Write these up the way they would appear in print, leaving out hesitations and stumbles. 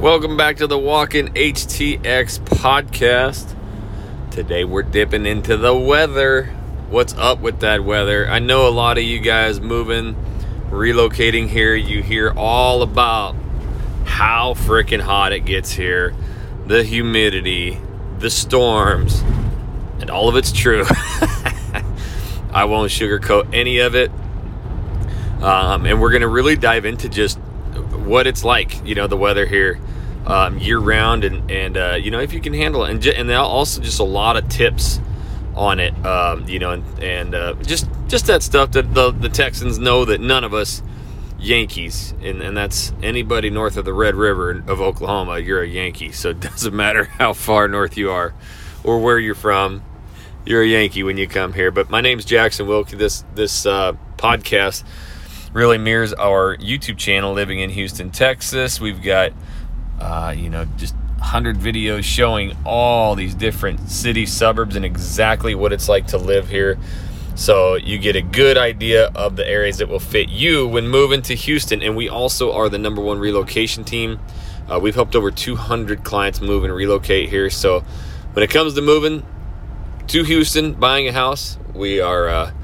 Welcome back to the Walkin HTX podcast. Today we're dipping into the weather. What's up with that weather? I know a lot of you guys moving, relocating here, you hear all about how freaking hot it gets here, the humidity, the storms, and all of it's true. I won't sugarcoat any of it. And we're going to really dive into just what it's like, you know, the weather here year round, and you know, if you can handle it, and also just a lot of tips on it, you know, and just that stuff that the Texans know that none of us Yankees, and that's anybody north of the Red River of Oklahoma, you're a Yankee. So it doesn't matter how far north you are or where you're from, you're a Yankee when you come here. But my name's Jackson Wilkie. This podcast really mirrors our YouTube channel, Living in Houston, Texas. We've got, you know, just 100 videos showing all these different cities, suburbs, and exactly what it's like to live here. So you get a good idea of the areas that will fit you when moving to Houston. And we also are the #1 relocation team. We've helped over 200 clients move and relocate here. So when it comes to moving to Houston, buying a house, we are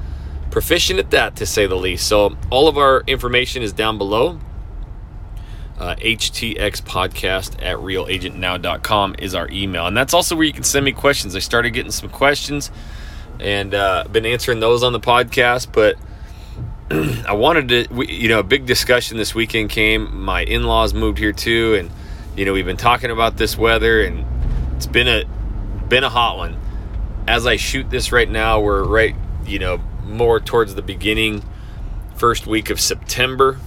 proficient at that, to say the least. So all of our information is down below. htxpodcast@realagentnow.com is our email, and that's also where you can send me questions. I started getting some questions, and been answering those on the podcast. But I wanted to, you know, a big discussion this weekend came. My in-laws moved here too, and you know, we've been talking about this weather, and it's been a hot one. As I shoot this right now, we're right, you know, more towards the beginning, first week of September.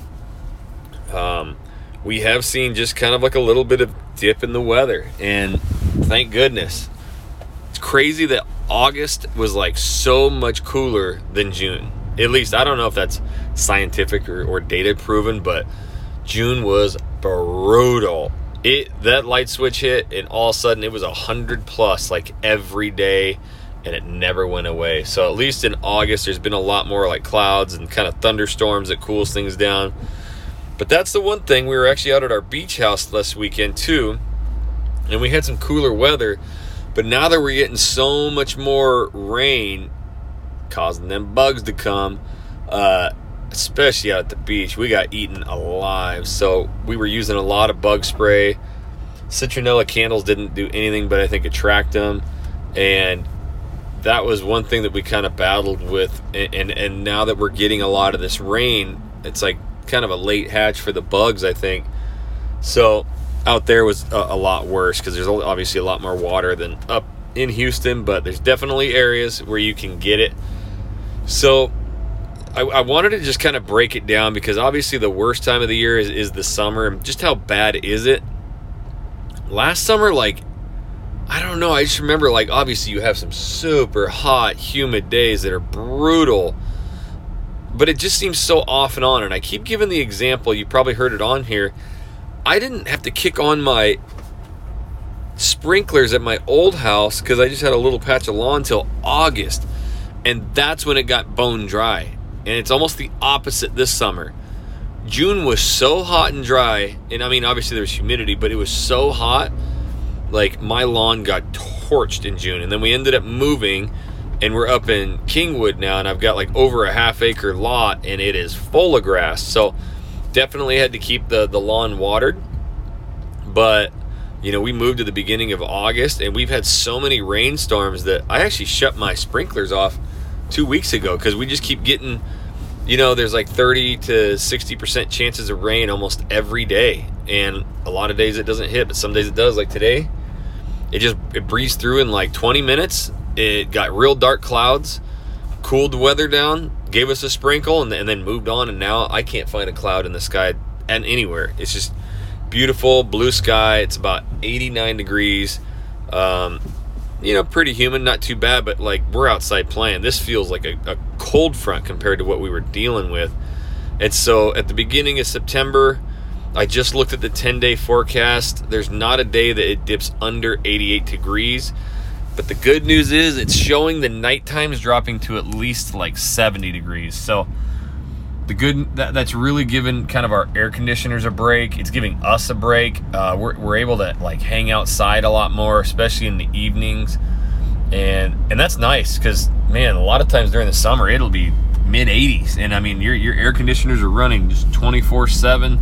We have seen just kind of like a little bit of dip in the weather, and thank goodness. It's crazy that August was like so much cooler than June. At least, I don't know if that's scientific or data proven, but June was brutal. That light switch hit, and all of a sudden it was 100 plus like every day, and it never went away. So at least in August, there's been a lot more like clouds and kind of thunderstorms that cools things down. But that's the one thing. We were actually out at our beach house last weekend too, and we had some cooler weather. But now that we're getting so much more rain, causing them bugs to come, especially out at the beach, we got eaten alive. So we were using a lot of bug spray. Citronella candles didn't do anything, but I think attract them. And that was one thing that we kind of battled with, and now that we're getting a lot of this rain, it's like kind of a late hatch for the bugs, I think. So out there was a lot worse, because there's obviously a lot more water than up in Houston, but there's definitely areas where you can get it. So I wanted to just kind of break it down, because obviously the worst time of the year is the summer, and just how bad is it? Last summer, like, I don't know. I just remember, like, obviously you have some super hot, humid days that are brutal, but it just seems so off and on. And I keep giving the example. You probably heard it on here. I didn't have to kick on my sprinklers at my old house because I just had a little patch of lawn till August, and that's when it got bone dry. And it's almost the opposite this summer. June was so hot and dry, and I mean, obviously there was humidity, but it was so hot. Like, my lawn got torched in June, and then we ended up moving, and we're up in Kingwood now, and I've got like over a half-acre lot, and it is full of grass. So definitely had to keep the lawn watered. But you know, we moved at the beginning of August, and we've had so many rainstorms that I actually shut my sprinklers off 2 weeks ago, because we just keep getting, you know, there's like 30 to 60% chances of rain almost every day, and a lot of days it doesn't hit, but some days it does. Like today, it breezed through in like 20 minutes. It got real dark clouds, cooled the weather down, gave us a sprinkle, and then moved on. And now I can't find a cloud in the sky and anywhere. It's just beautiful blue sky. It's about 89 degrees. You know, pretty humid, not too bad, but like, we're outside playing. This feels like a cold front compared to what we were dealing with. And so at the beginning of September, I just looked at the 10-day forecast. There's not a day that it dips under 88 degrees. But the good news is it's showing the night times dropping to at least like 70 degrees. So The good that's really given kind of our air conditioners a break. It's giving us a break. We're able to like hang outside a lot more, especially in the evenings, and that's nice because man, a lot of times during the summer it'll be mid 80s, and I mean your air conditioners are running just 24/7,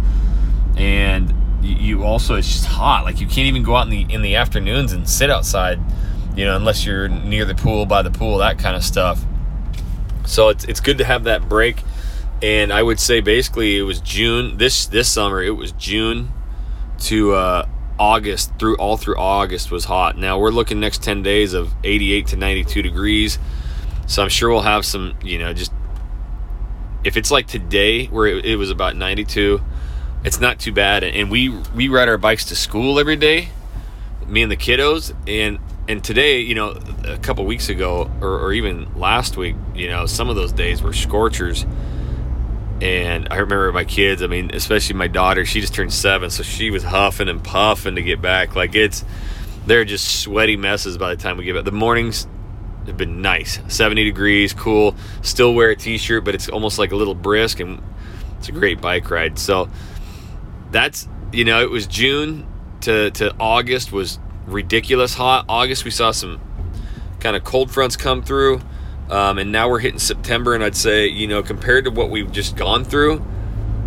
and you also it's just hot. Like you can't even go out in the afternoons and sit outside, you know, unless you're near the pool, by the pool, that kind of stuff. So it's good to have that break. And I would say basically it was June this summer. It was June to August through August was hot. Now we're looking next 10 days of 88 to 92 degrees. So I'm sure we'll have some, you know, just if it's like today where it was about 92, it's not too bad. And we ride our bikes to school every day, me and the kiddos. And today, you know, a couple weeks ago or even last week, you know, some of those days were scorchers. And I remember my kids, I mean, especially my daughter, she just turned 7, so she was huffing and puffing to get back. Like they're just sweaty messes by the time we get back. The mornings have been nice, 70 degrees, cool, still wear a t-shirt, but it's almost like a little brisk, and it's a great bike ride. So that's, you know, it was June to August was ridiculous hot. August, we saw some kind of cold fronts come through. And now we're hitting September, and I'd say, you know, compared to what we've just gone through,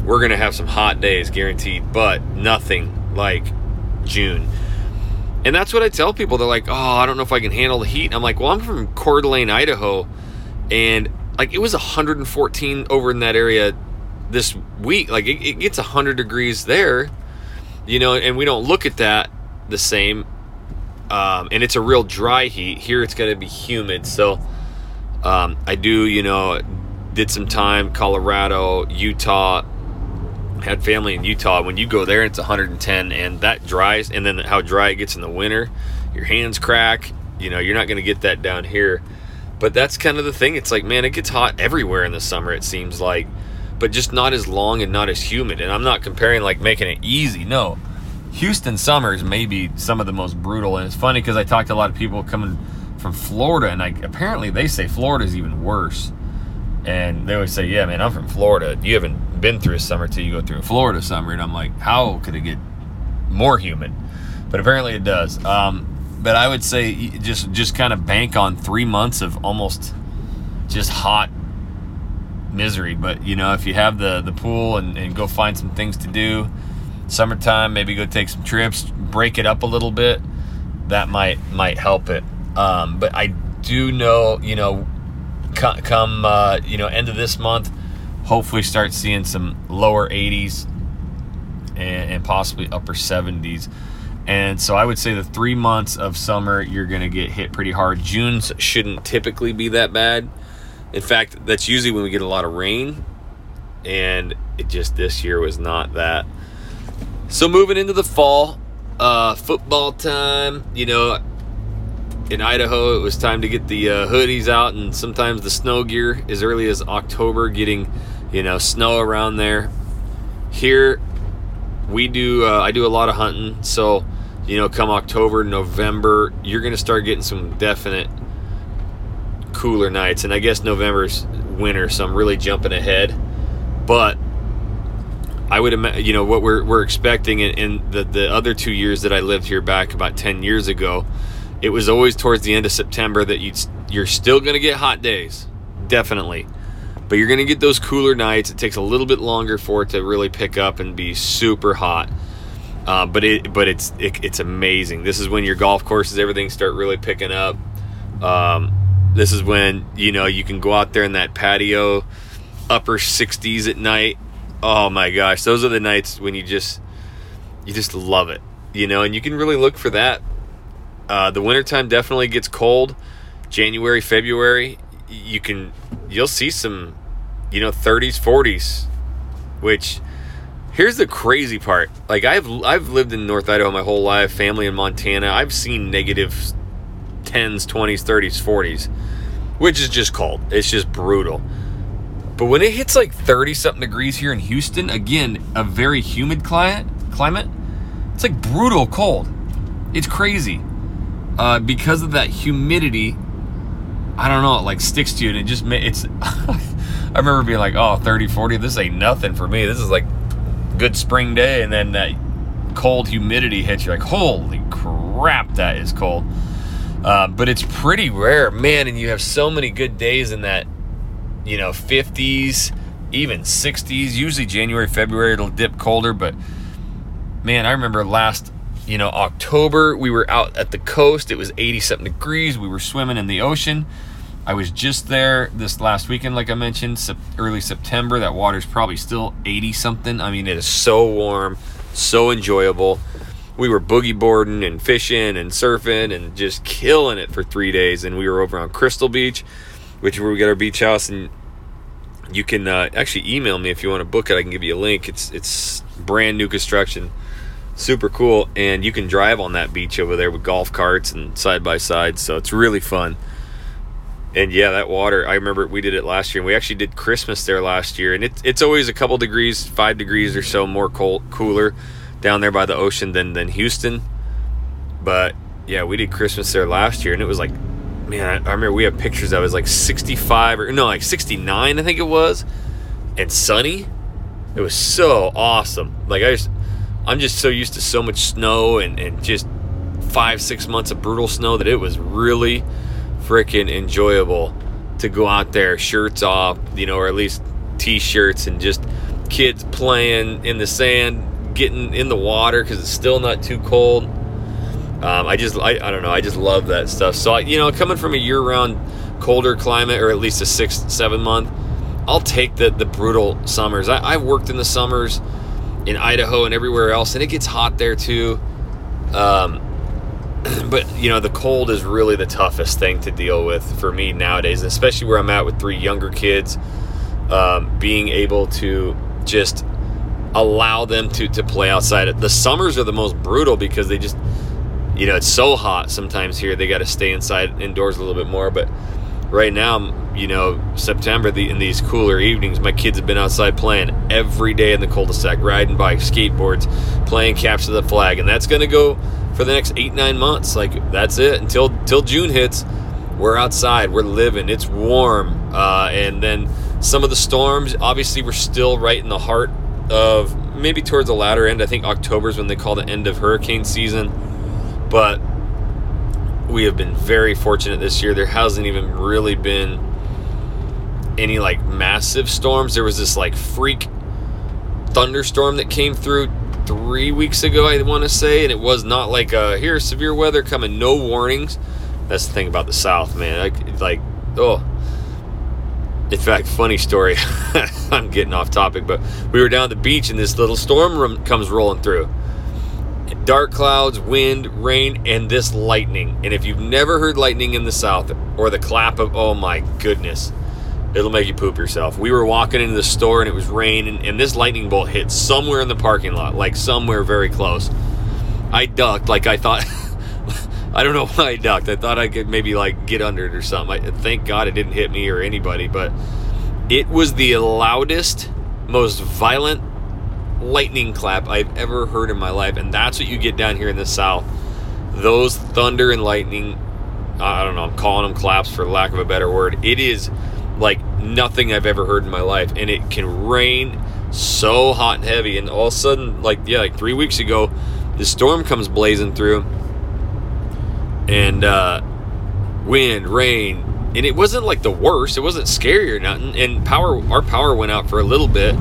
we're going to have some hot days, guaranteed, but nothing like June. And that's what I tell people. They're like, oh, I don't know if I can handle the heat. And I'm like, well, I'm from Coeur d'Alene, Idaho, and, like, it was 114 over in that area this week. Like, it gets 100 degrees there, you know, and we don't look at that the same. And it's a real dry heat. Here it's going to be humid, so... I do, you know, did some time, Colorado, Utah, had family in Utah. When you go there, it's 110 and that dries. And then how dry it gets in the winter, your hands crack, you know, you're not going to get that down here. But that's kind of the thing. It's like, man, it gets hot everywhere in the summer, it seems like, but just not as long and not as humid. And I'm not comparing like making it easy. No, Houston summers may be some of the most brutal. And it's funny because I talked to a lot of people coming from Florida, and like apparently they say Florida's even worse, and they always say, yeah man, I'm from Florida, you haven't been through a summer till you go through a Florida summer. And I'm like, how could it get more humid? But apparently it does. But I would say just kind of bank on 3 months of almost just hot misery. But you know, if you have the pool and go find some things to do summertime, maybe go take some trips, break it up a little bit, that might help it. But I do know, you know, come you know, end of this month, hopefully start seeing some lower 80s and possibly upper 70s. And so I would say the 3 months of summer, you're going to get hit pretty hard. June shouldn't typically be that bad. In fact, that's usually when we get a lot of rain, and it just this year was not that. So moving into the fall, football time, you know, in Idaho, it was time to get the hoodies out, and sometimes the snow gear as early as October, getting, you know, snow around there. Here, we do, I do a lot of hunting, so, you know, come October, November, you're going to start getting some definite cooler nights, and I guess November's winter, so I'm really jumping ahead, but I would imagine, you know, what we're expecting in the other 2 years that I lived here back about 10 years ago, it was always towards the end of September that you're still going to get hot days, definitely. But you're going to get those cooler nights. It takes a little bit longer for it to really pick up and be super hot. But it's amazing. This is when your golf courses, everything start really picking up. This is when, you know, you can go out there in that patio, upper 60s at night. Oh my gosh, those are the nights when you just love it, you know, and you can really look for that. The wintertime definitely gets cold. January, February, you'll see some, you know, 30s, 40s, which here's the crazy part. Like I've lived in North Idaho my whole life, family in Montana. I've seen negative 10s, 20s, 30s, 40s, which is just cold. It's just brutal. But when it hits like 30 something degrees here in Houston, again, a very humid climate, it's like brutal cold. It's crazy. Because of that humidity, I don't know, it like sticks to you, and it just it's I remember being like, oh, 30, 40, this ain't nothing for me. This is like good spring day, and then that cold humidity hits you like, holy crap, that is cold. But it's pretty rare, man, and you have so many good days in that, 50s, even 60s. Usually January, February, it'll dip colder, but man, I remember last, October, we were out at the coast. It was 80-something degrees. We were swimming in the ocean. I was just there this last weekend, like I mentioned, early September. That water's probably still 80-something. I mean, it is so warm, so enjoyable. We were boogie boarding and fishing and surfing and just killing it for 3 days. And we were over on Crystal Beach, which is where we got our beach house. And you can actually email me if you want to book it. I can give you a link. It's brand new construction. Super cool. And you can drive on that beach over there with golf carts and side-by-sides. So it's really fun. And yeah, that water, I remember we did it last year, and we actually did Christmas there last year. And it's always a couple degrees, 5 degrees or so more cooler down there by the ocean than Houston. But yeah, we did Christmas there last year, and it was like, man, I remember we have pictures that was like 69, I think it was, and sunny. It was so awesome. Like I'm just so used to so much snow and just 5-6 months of brutal snow that it was really freaking enjoyable to go out there, shirts off, or at least t-shirts, and just kids playing in the sand, getting in the water because it's still not too cold. I just love that stuff. So coming from a year-round colder climate, or at least a 6-7 month, I'll take the brutal summers. I worked in the summers in Idaho and everywhere else, and it gets hot there too. But, the cold is really the toughest thing to deal with for me nowadays, especially where I'm at with 3 younger kids, being able to just allow them to play outside. The summers are the most brutal because they just, it's so hot sometimes here. They got to stay indoors a little bit more. But right now, September, in these cooler evenings, my kids have been outside playing every day in the cul-de-sac, riding bikes, skateboards, playing capture the flag. And that's going to go for the next 8-9 months. Like, that's it until June hits. We're outside, we're living, it's warm, and then some of the storms, obviously we're still right in the heart of, maybe towards the latter end, I think October is when they call the end of hurricane season. But we have been very fortunate this year. There hasn't even really been any massive storms. There was this freak thunderstorm that came through 3 weeks ago, I want to say, and it was not here's severe weather coming, no warnings. That's the thing about the South, man. In fact, funny story, I'm getting off topic, but we were down at the beach and this little storm comes rolling through. Dark clouds, wind, rain, and this lightning. And if you've never heard lightning in the South, or the clap of, oh my goodness, it'll make you poop yourself. We were walking into the store and it was raining, and this lightning bolt hit somewhere in the parking lot, somewhere very close. I ducked, I thought, I don't know why I ducked. I thought I could maybe get under it or something. Thank God it didn't hit me or anybody, but it was the loudest, most violent lightning clap I've ever heard in my life. And that's what you get down here in the South. Those thunder and lightning, I don't know, I'm calling them claps for lack of a better word. It is nothing I've ever heard in my life, and it can rain so hot and heavy, and all of a sudden, 3 weeks ago, the storm comes blazing through, and wind, rain, and it wasn't the worst, it wasn't scary or nothing, and our power went out for a little bit,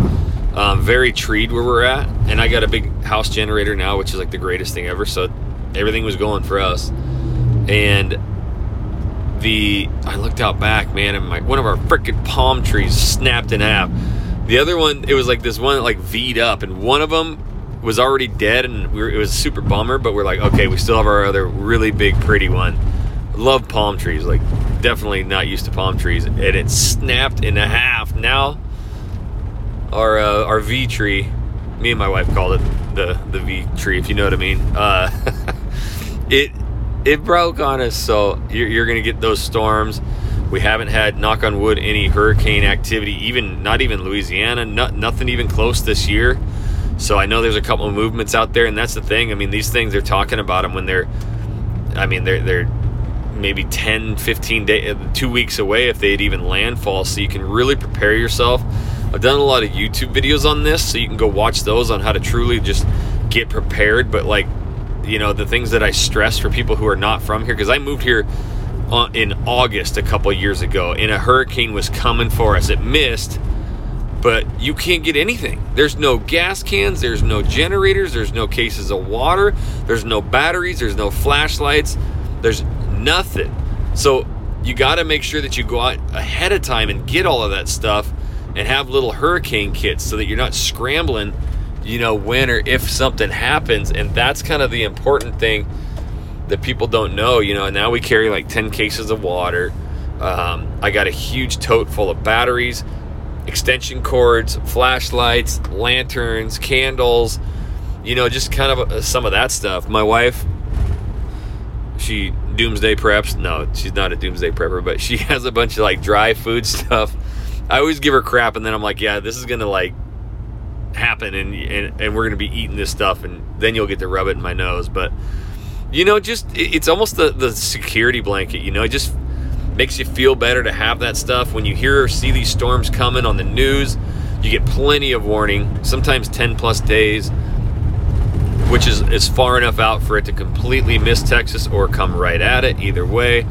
very treed where we're at, and I got a big house generator now, which is the greatest thing ever, so everything was going for us. And I looked out back, man, and one of our freaking palm trees snapped in half. The other one, it was this one that V'd up, and one of them was already dead, and it was a super bummer, but we're okay, we still have our other really big pretty one. Love palm trees, definitely not used to palm trees, and it snapped in half. Now our V tree, me and my wife called it the V tree, if you know what I mean, it broke on us. So you're going to get those storms. We haven't had, knock on wood, any hurricane activity, not even Louisiana, nothing even close this year. So I know there's a couple of movements out there, and that's the thing. I mean, these things, they're talking about them when they're maybe 10, 15 days, 2 weeks away if they'd even landfall, so you can really prepare yourself. I've done a lot of YouTube videos on this, so you can go watch those on how to truly just get prepared. But like, you know, the things that I stress for people who are not from here, because I moved here in August a couple years ago, and a hurricane was coming for us. It missed, but you can't get anything. There's no gas cans, there's no generators, there's no cases of water, there's no batteries, there's no flashlights, there's nothing. So you got to make sure that you go out ahead of time and get all of that stuff and have little hurricane kits so that you're not scrambling, you know, when or if something happens. And that's kind of the important thing that people don't know. You know, now we carry like 10 cases of water. I got a huge tote full of batteries, extension cords, flashlights, lanterns, candles, you know, just kind of some of that stuff. My wife, she doomsday preps. No, she's not a doomsday prepper, but she has a bunch of like dry food stuff. I always give her crap, and then I'm like, yeah, this is going to like happen, and we're going to be eating this stuff, and then you'll get to rub it in my nose. But, you know, just it's almost the security blanket, you know. It just makes you feel better to have that stuff. When you hear or see these storms coming on the news, you get plenty of warning, sometimes 10 plus days, which is far enough out for it to completely miss Texas or come right at it, either way.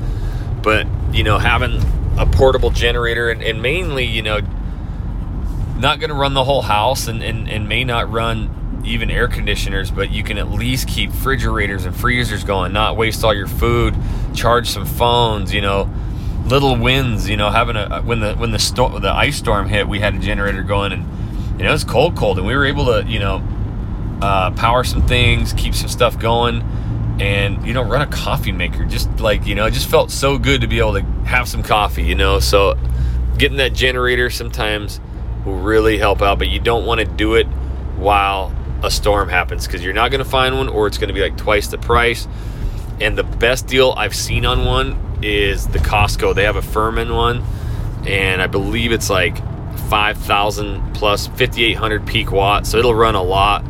But, you know, having a portable generator and mainly, you know, not going to run the whole house and may not run even air conditioners, but you can at least keep refrigerators and freezers going, not waste all your food, charge some phones, you know, little winds, you know, having when the ice storm hit, we had a generator going, and you know, it was cold and we were able to, you know, power some things, keep some stuff going, and, you know, run a coffee maker. Just like, you know, it just felt so good to be able to have some coffee, you know. So getting that generator sometimes will really help out, but you don't want to do it while a storm happens, because you're not going to find one, or it's going to be like twice the price. And the best deal I've seen on one is the Costco. They have a Furman one, and I believe it's like 5,000 plus 5,800 peak watts, so it'll run a lot.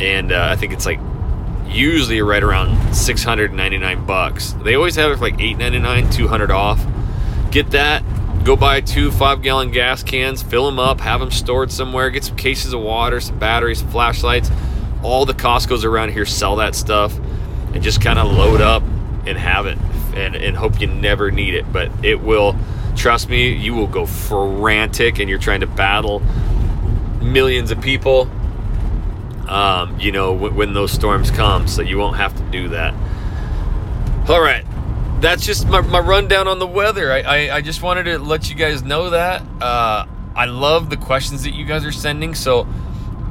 And I think it's like usually right around $699. They always have it for like $899, 200 off. Get that. Go buy 2 5-gallon gas cans, fill them up, have them stored somewhere, get some cases of water, some batteries, some flashlights. All the Costco's around here sell that stuff, and just kind of load up and have it, and hope you never need it. But it will, trust me, you will go frantic, and you're trying to battle millions of people, you know, when those storms come, so you won't have to do that. All right. That's just my rundown on the weather. I just wanted to let you guys know that. I love the questions that you guys are sending, so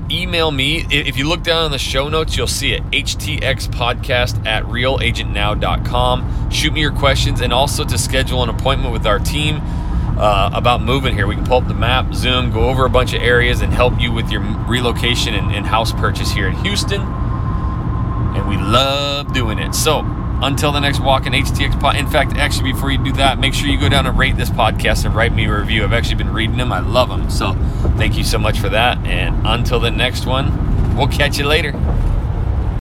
email me. If you look down in the show notes, you'll see it, htxpodcast@realagentnow.com. Shoot me your questions, and also to schedule an appointment with our team about moving here. We can pull up the map, Zoom, go over a bunch of areas, and help you with your relocation and house purchase here in Houston. And we love doing it. So, until the next Walkin HTX pod. In fact, actually, before you do that, make sure you go down and rate this podcast and write me a review. I've actually been reading them. I love them. So thank you so much for that. And until the next one, we'll catch you later.